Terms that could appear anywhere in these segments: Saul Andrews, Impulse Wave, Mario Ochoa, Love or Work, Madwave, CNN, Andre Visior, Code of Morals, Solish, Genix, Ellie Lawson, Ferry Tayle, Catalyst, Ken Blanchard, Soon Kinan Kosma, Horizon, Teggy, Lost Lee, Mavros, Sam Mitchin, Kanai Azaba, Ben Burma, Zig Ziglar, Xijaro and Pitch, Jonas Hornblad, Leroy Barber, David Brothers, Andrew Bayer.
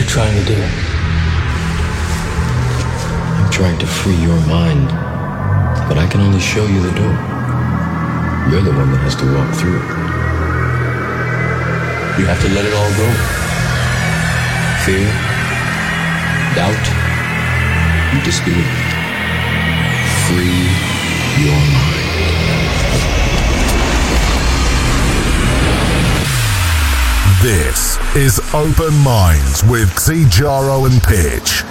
what you're trying to do. I'm trying to free your mind, but I can only show you the door. You're the one that has to walk through it. You have to let it all go. Fear, doubt, you just do it. Free your mind. This is Open Minds with Xijaro and Pitch.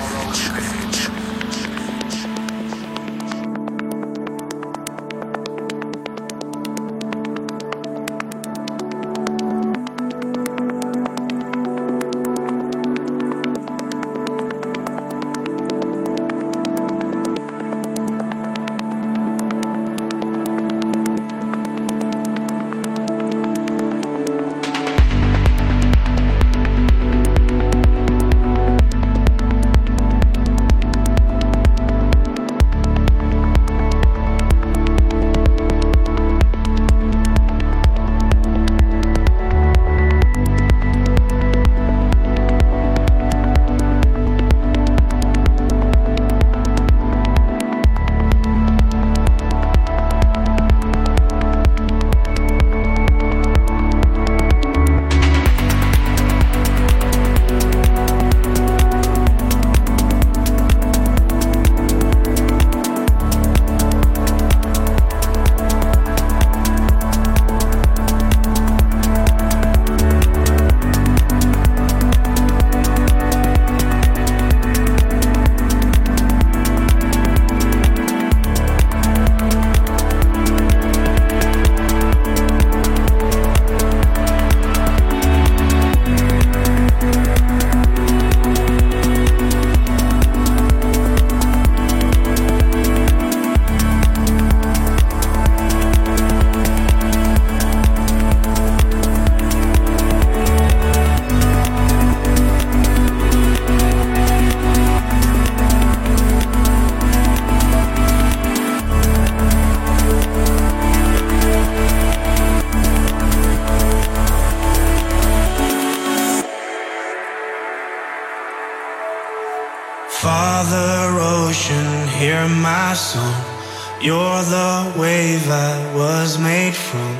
Father Ocean, hear my song. You're the wave I was made from.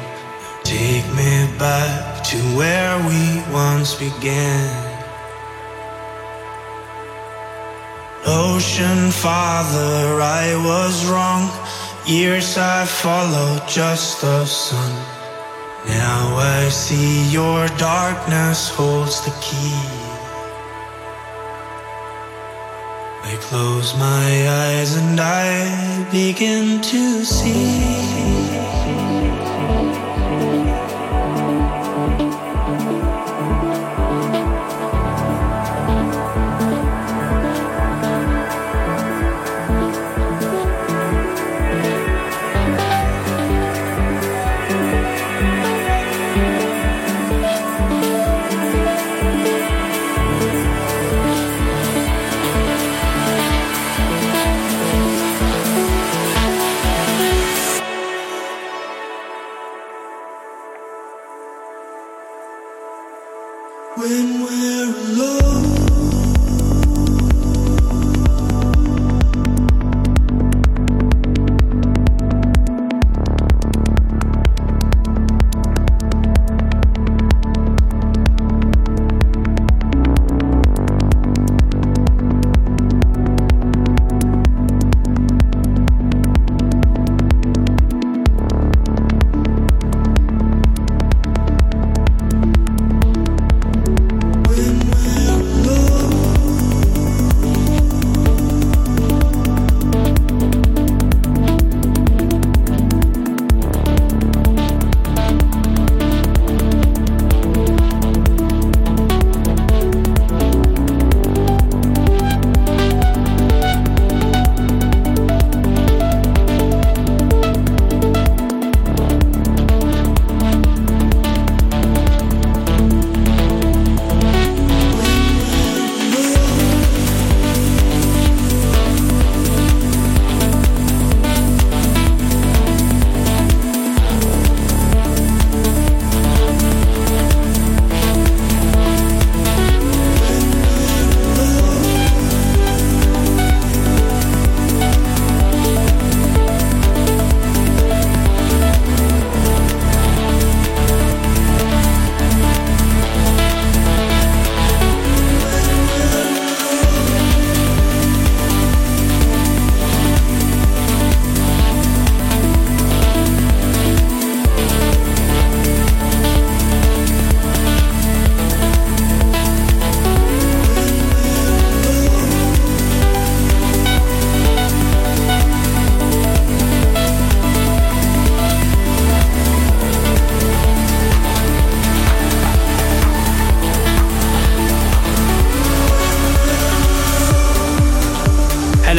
Take me back to where we once began. Ocean Father, I was wrong. Years I followed just the sun. Now I see your darkness holds the key. I close my eyes and I begin to see. Love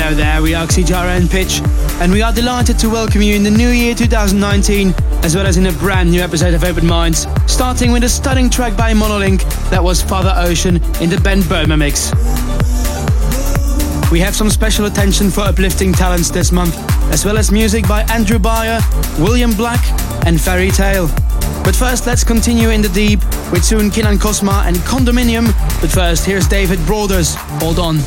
Hello there, we are Xijaro and Pitch, and we are delighted to welcome you in the new year 2019, as well as in a brand new episode of Open Minds, starting with a stunning track by Monolink that was Father Ocean in the Ben Burma mix. We have some special attention for uplifting talents this month, as well as music by Andrew Bayer, William Black and Ferry Tayle. But first, let's continue in the deep with Soon Kinan Kosma and Condominium. But first, here's David Brothers, Hold On.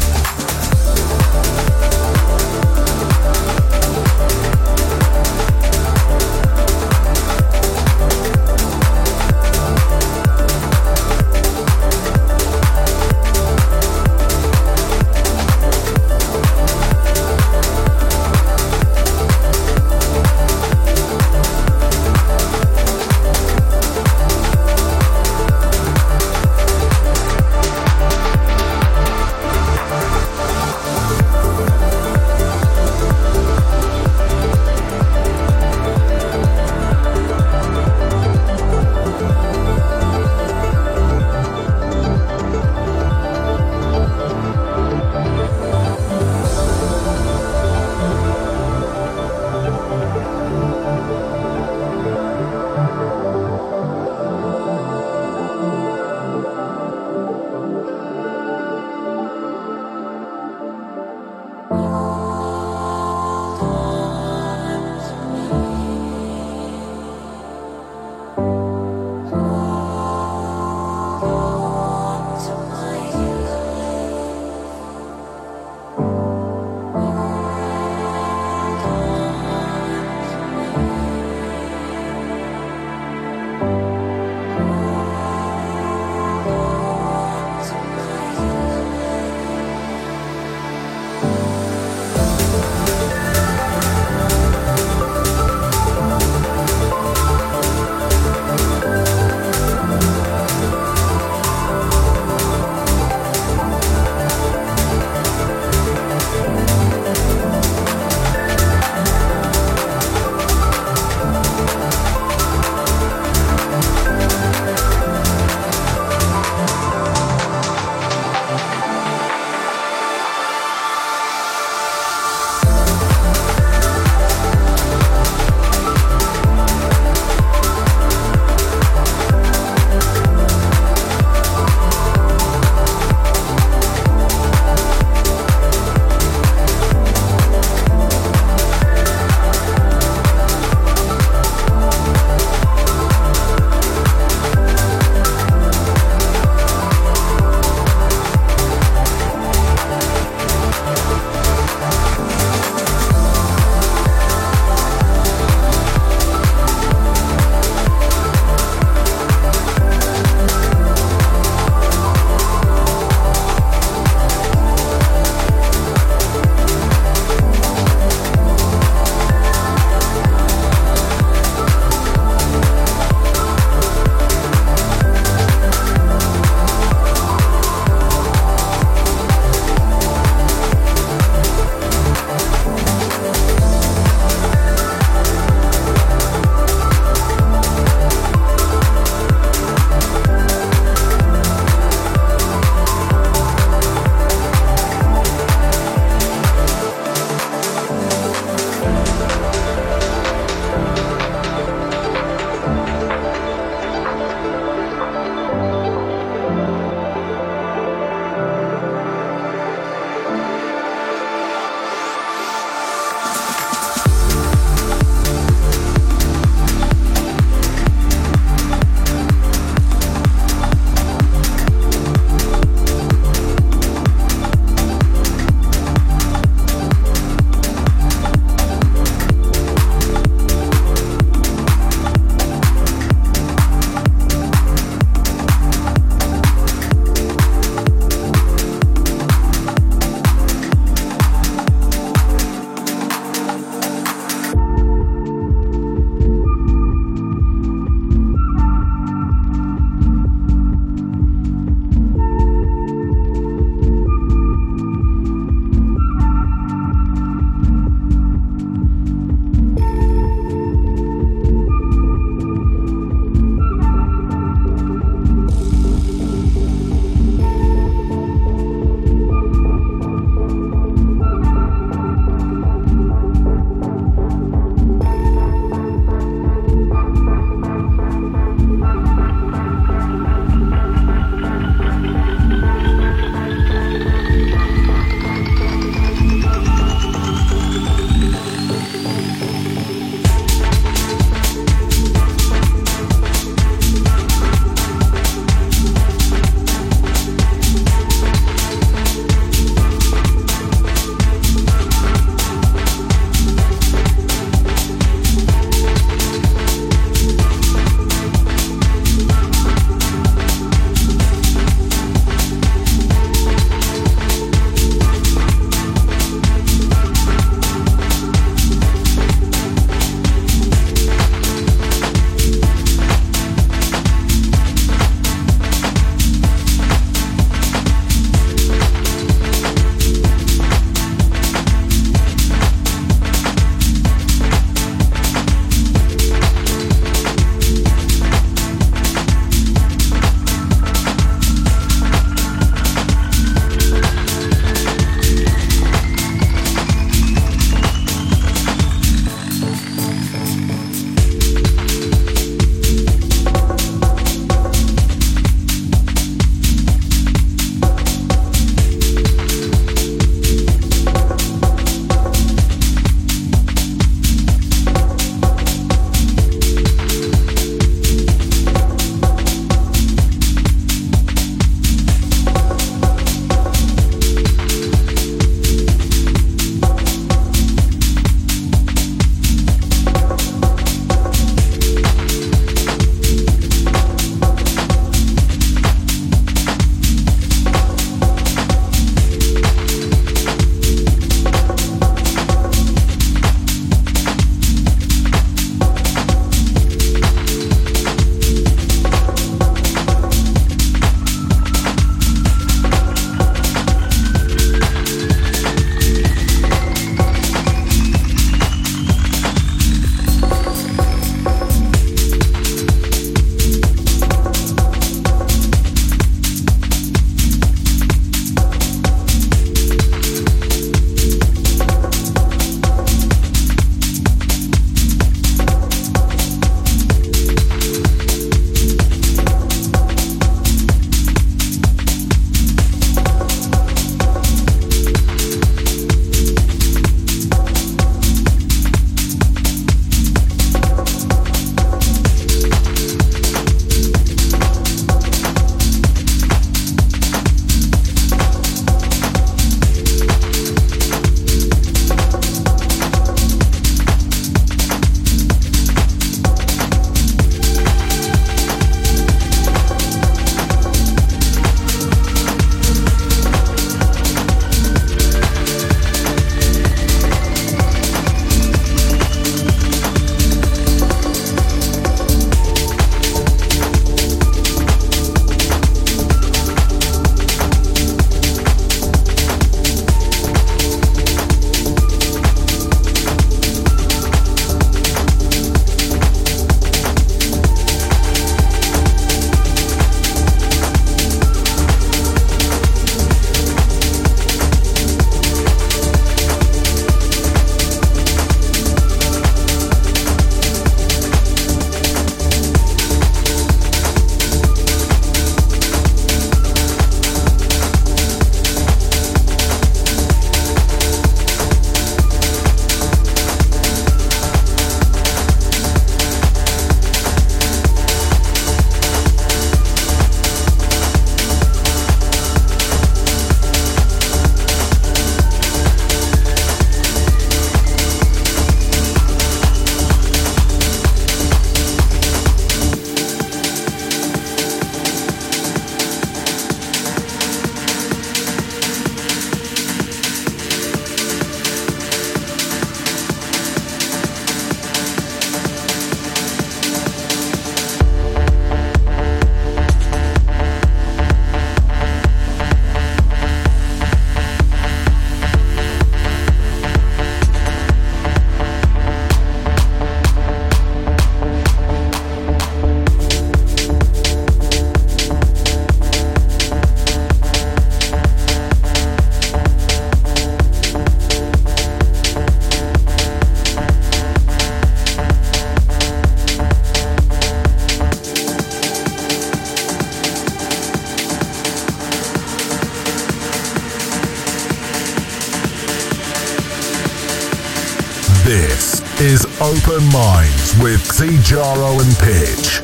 This is Open Minds with Xijaro and Pitch.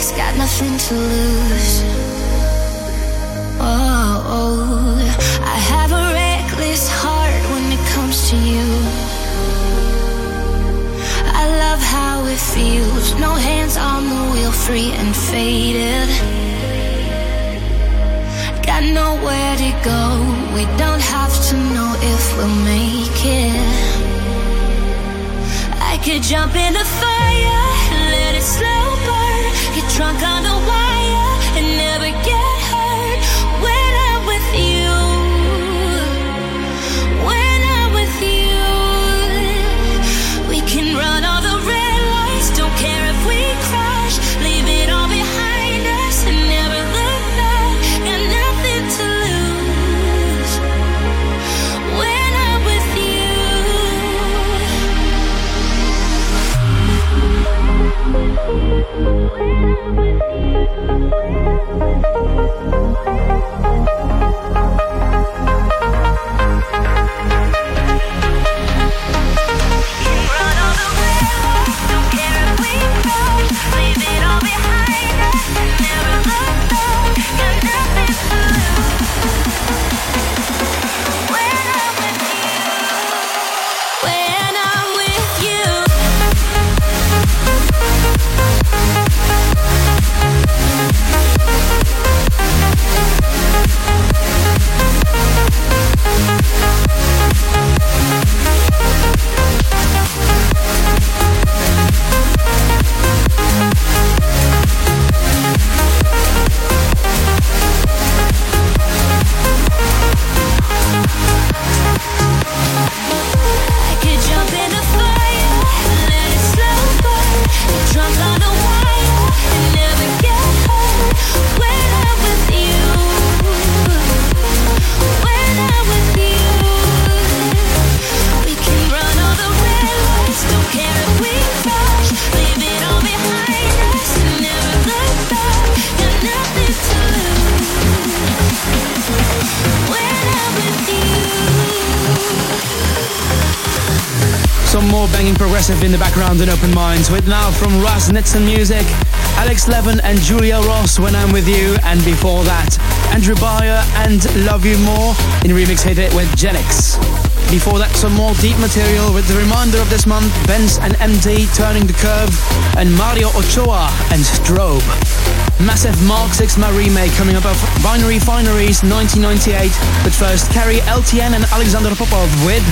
stakes, got nothing to lose. Oh, I have a reckless heart when it comes to you. I love how it feels, no hands on the wheel, free and faded. Got nowhere to go, we don't have to know if we'll make it. I could jump in the fire, let it slow burn, get drunk on the wire and never get hurt. When I'm with you, when I'm with you, we can run all the red lights, don't care if we crash, leave it all behind us and never look back. Got nothing to lose when I'm with you. In the background and open minds with now from Ras Nitzan Music, Alex Levine and Julia Ross, When I'm With You, and before that Andrew Bayer and Love You More in remix hit it with Genix. Before that some more deep material with the reminder of this month, Benz and MD, Turning the Curve, and Mario Ochoa and Strobe. Massive Mark VI remake coming up of Binary Fineries 1998, but first Cari, LTN and Alexander Popov with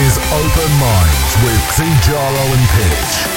is Open Minds with Xijaro and Pitch.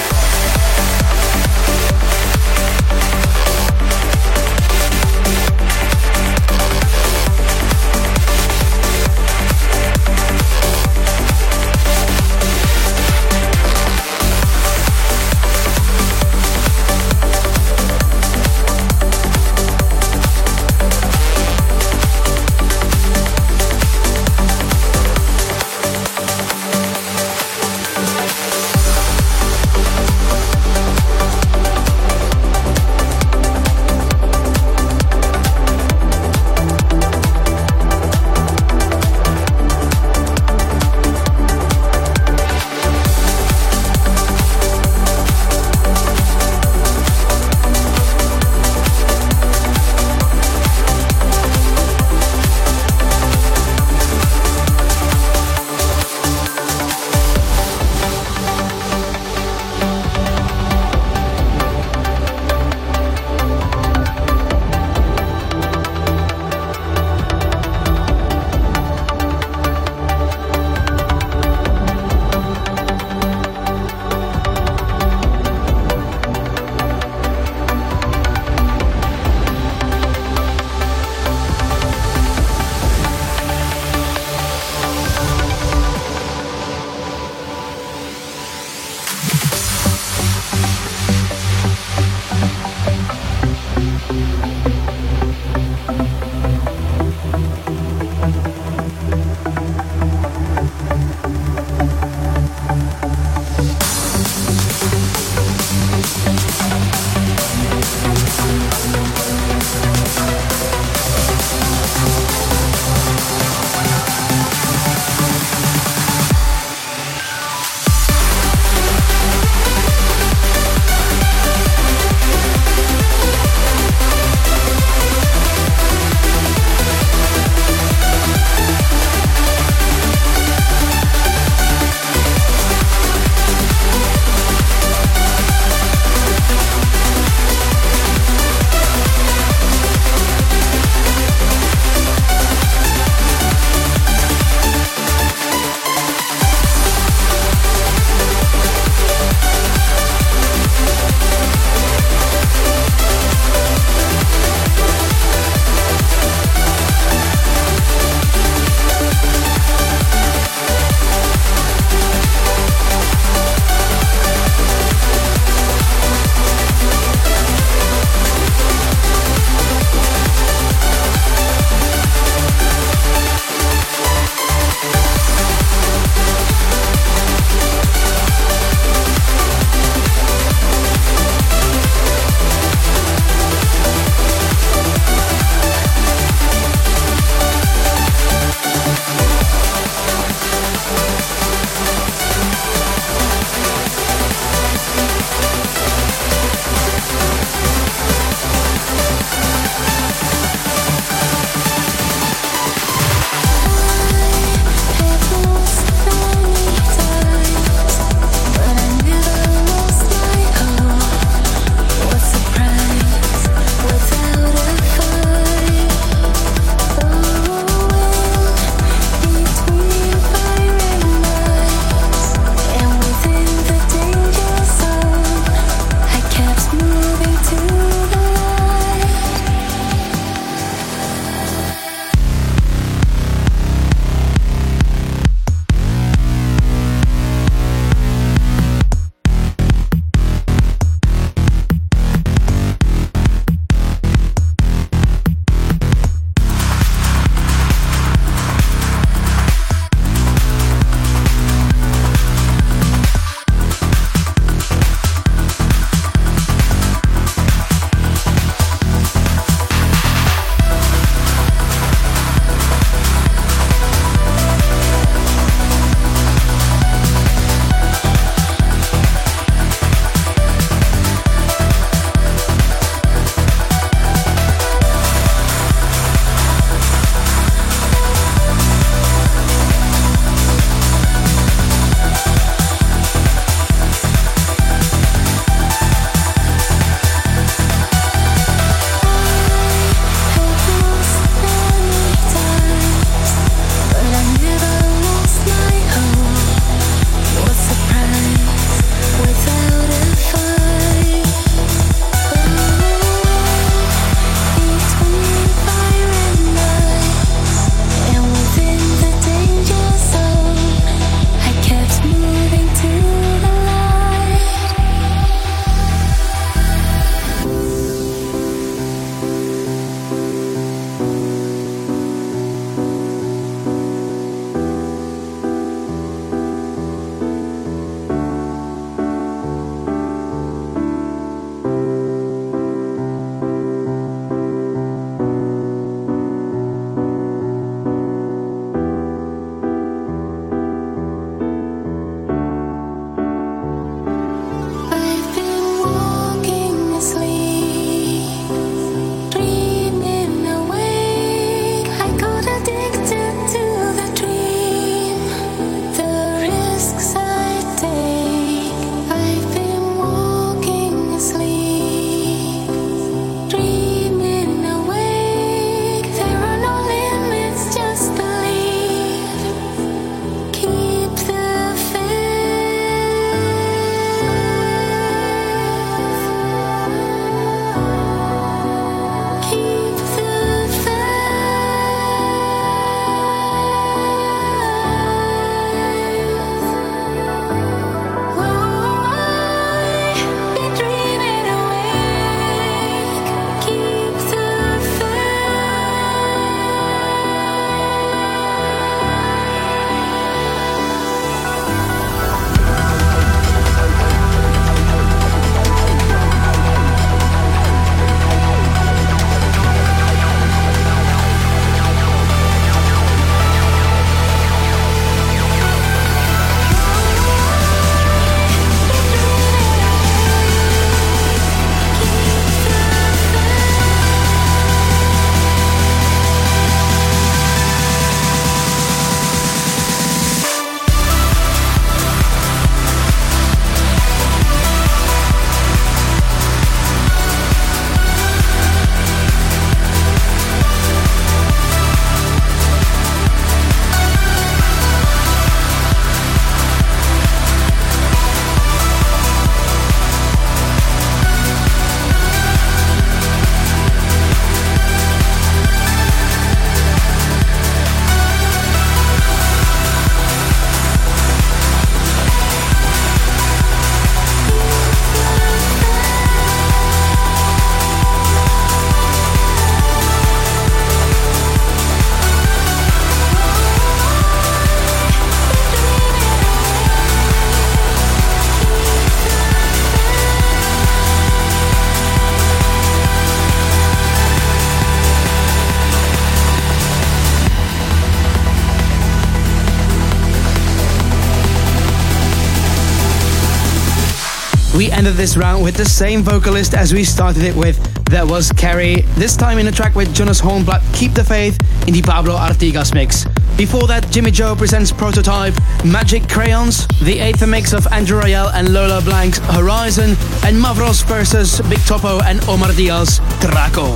We ended this round with the same vocalist as we started it with. That was Cari, this time in a track with Jonas Hornblad, Keep the Faith, in the Pablo Artigas mix. Before that, Jimmy Joe presents Prototype, Magic Crayons, the Aether mix of Andrew Royale and Lola Blank's Horizon, and Mavros versus Big Topo and Omar Diaz, Draco.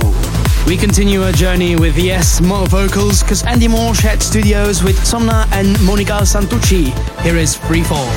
We continue our journey with yes, more vocals, because Andy Moore shared studios with Somna and Monica Santucci. Here is Freefall.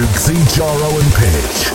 to Xijaro and Pitch.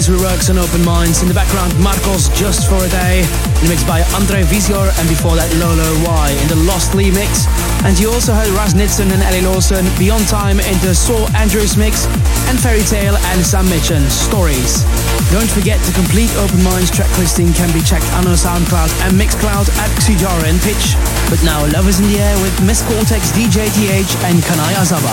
Advisory Works and Open Minds. In the background, Marcos, Just for a Day, in the mix by Andre Visior, and before that, Lolo Y in the Lost Lee mix. And you also heard Ras Nitzan and Ellie Lawson, Beyond Time in the Saul Andrews mix, and Ferry Tayle and Sam Mitchin, Stories. Don't forget, the complete Open Minds track listing can be checked on our SoundCloud and Mixcloud at Xijaro and Pitch. But now, Love Is in the Air with Miss Cortex, DJ TH and Kanai Azaba.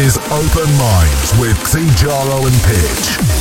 is Open Minds with Xijaro and Pitch.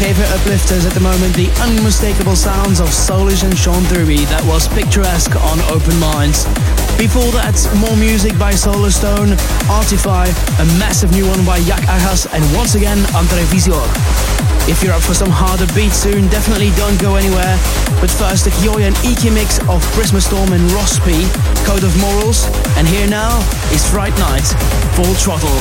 Favorite uplifters at the moment, the unmistakable sounds of Solish and Sean Thurby. That was Picturesque on Open Minds. Before that, more music by Solar Stone, Artify, a massive new one by Yak Agas, and once again Andre Visor. If you're up for some harder beats soon, definitely don't go anywhere. But first, the Kyoya and Iki mix of Prisma Storm and Rossby, Code of Morals, and here now is Fright Night, Full Throttle.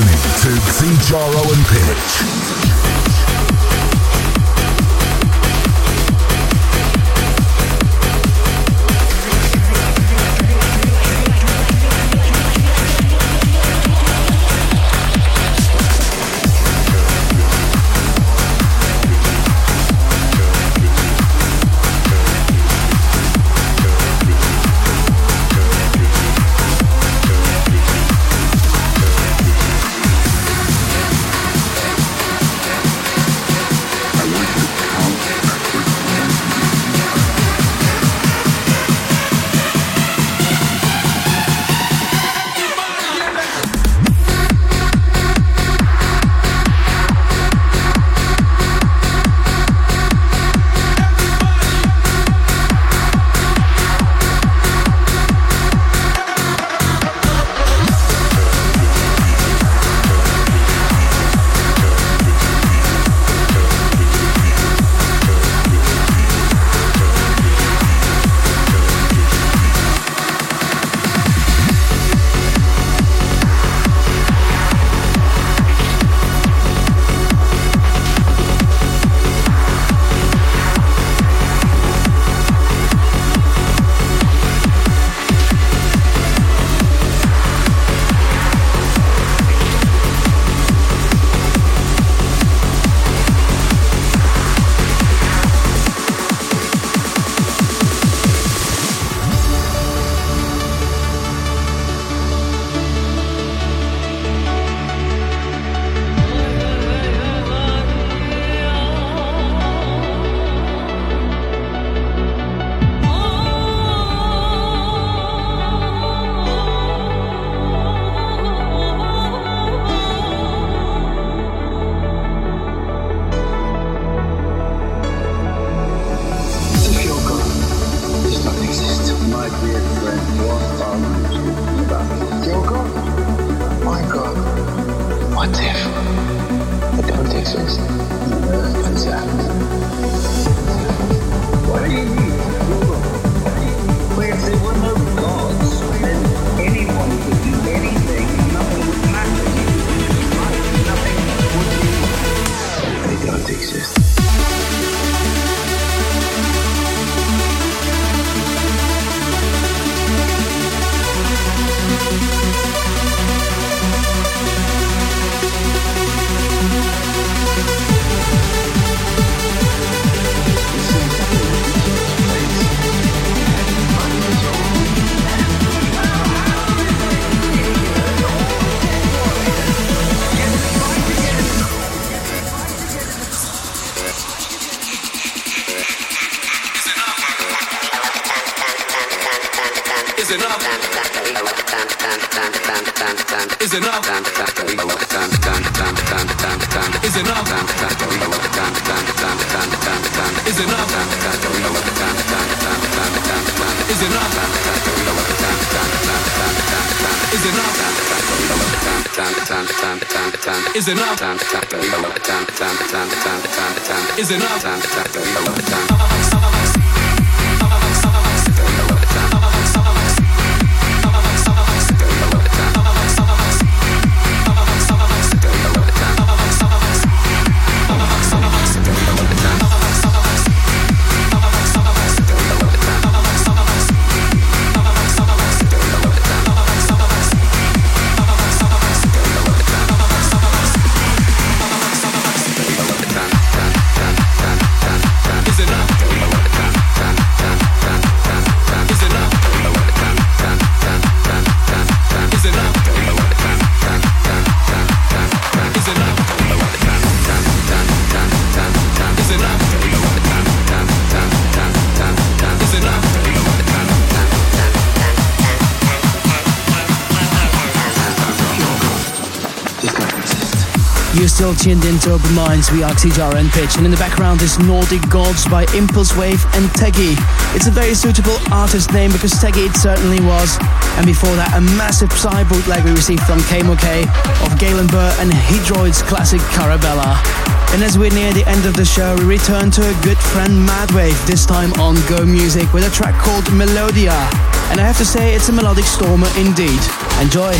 listening to Xijaro and Pitch. Still tuned into Open Minds. We are Xijaro and Pitch, and in the background is Nordic Gods by Impulse Wave and Teggy. It's a very suitable artist name because Teggy it certainly was. And before that, a massive Psy bootleg we received from KMOK of Galen Burr and Hydroid's classic Carabella. And as we're near the end of the show, we return to a good friend Madwave, this time on Go Music with a track called Melodia. And I have to say, it's a melodic stormer indeed. Enjoy.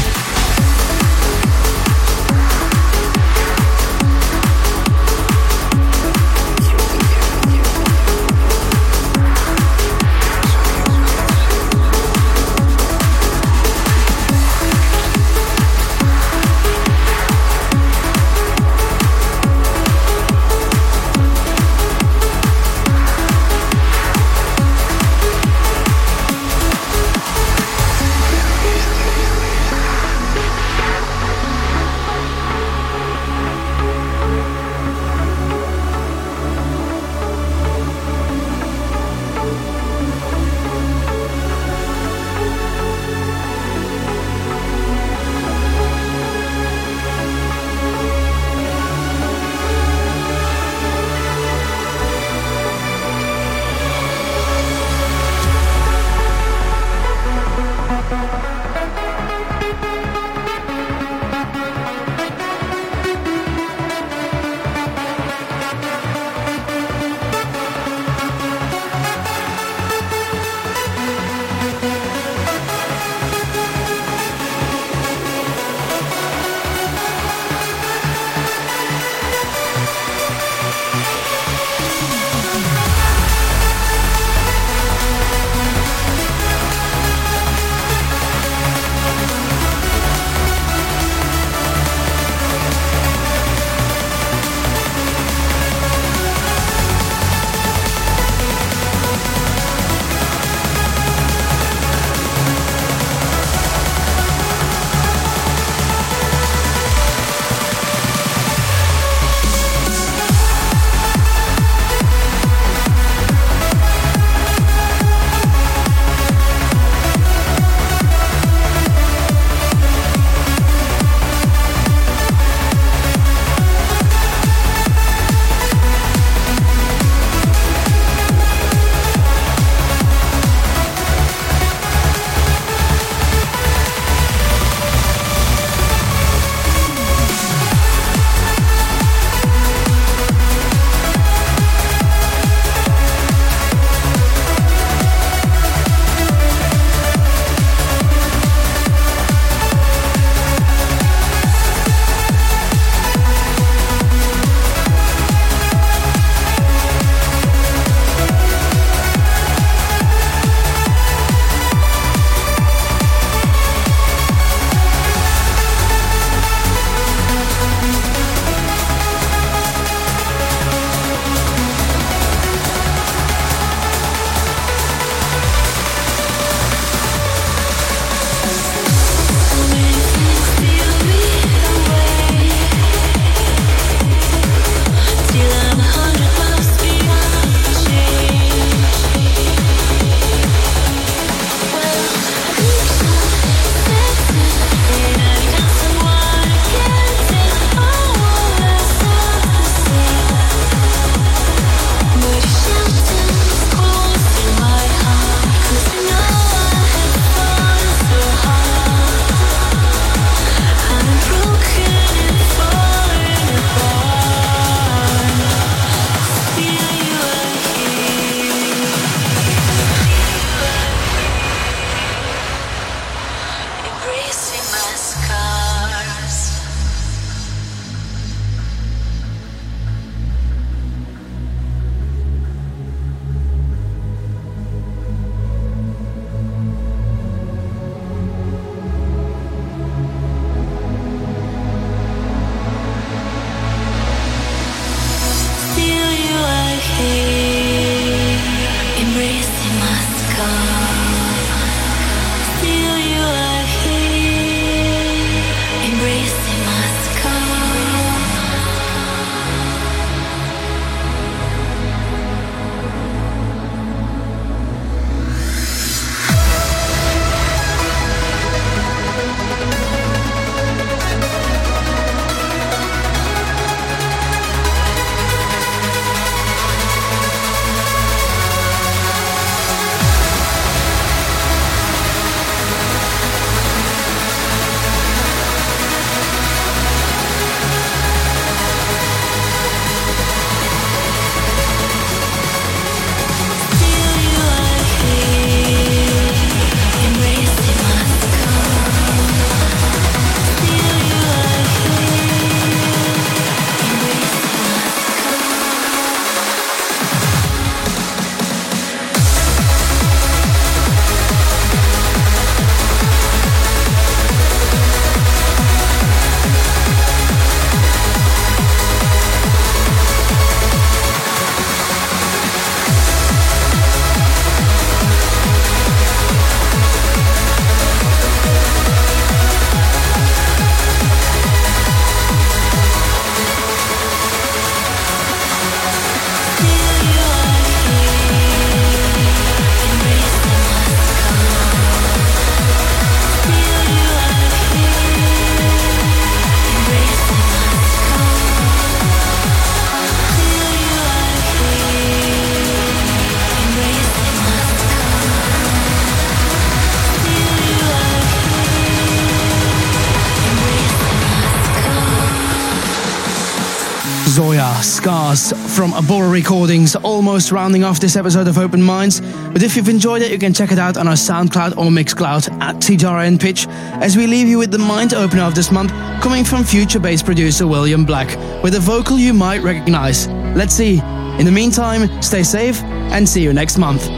Zoya, Scars from Abora Recordings, almost rounding off this episode of Open Minds. But if you've enjoyed it, you can check it out on our SoundCloud or MixCloud at Xijaro and Pitch, as we leave you with the mind opener of this month, coming from future bass producer William Black, with a vocal you might recognize. Let's see. In the meantime, stay safe and see you next month.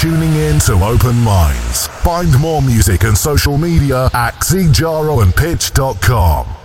Tuning in to Open Minds. Find more music and social media at xijaro and pitch.com.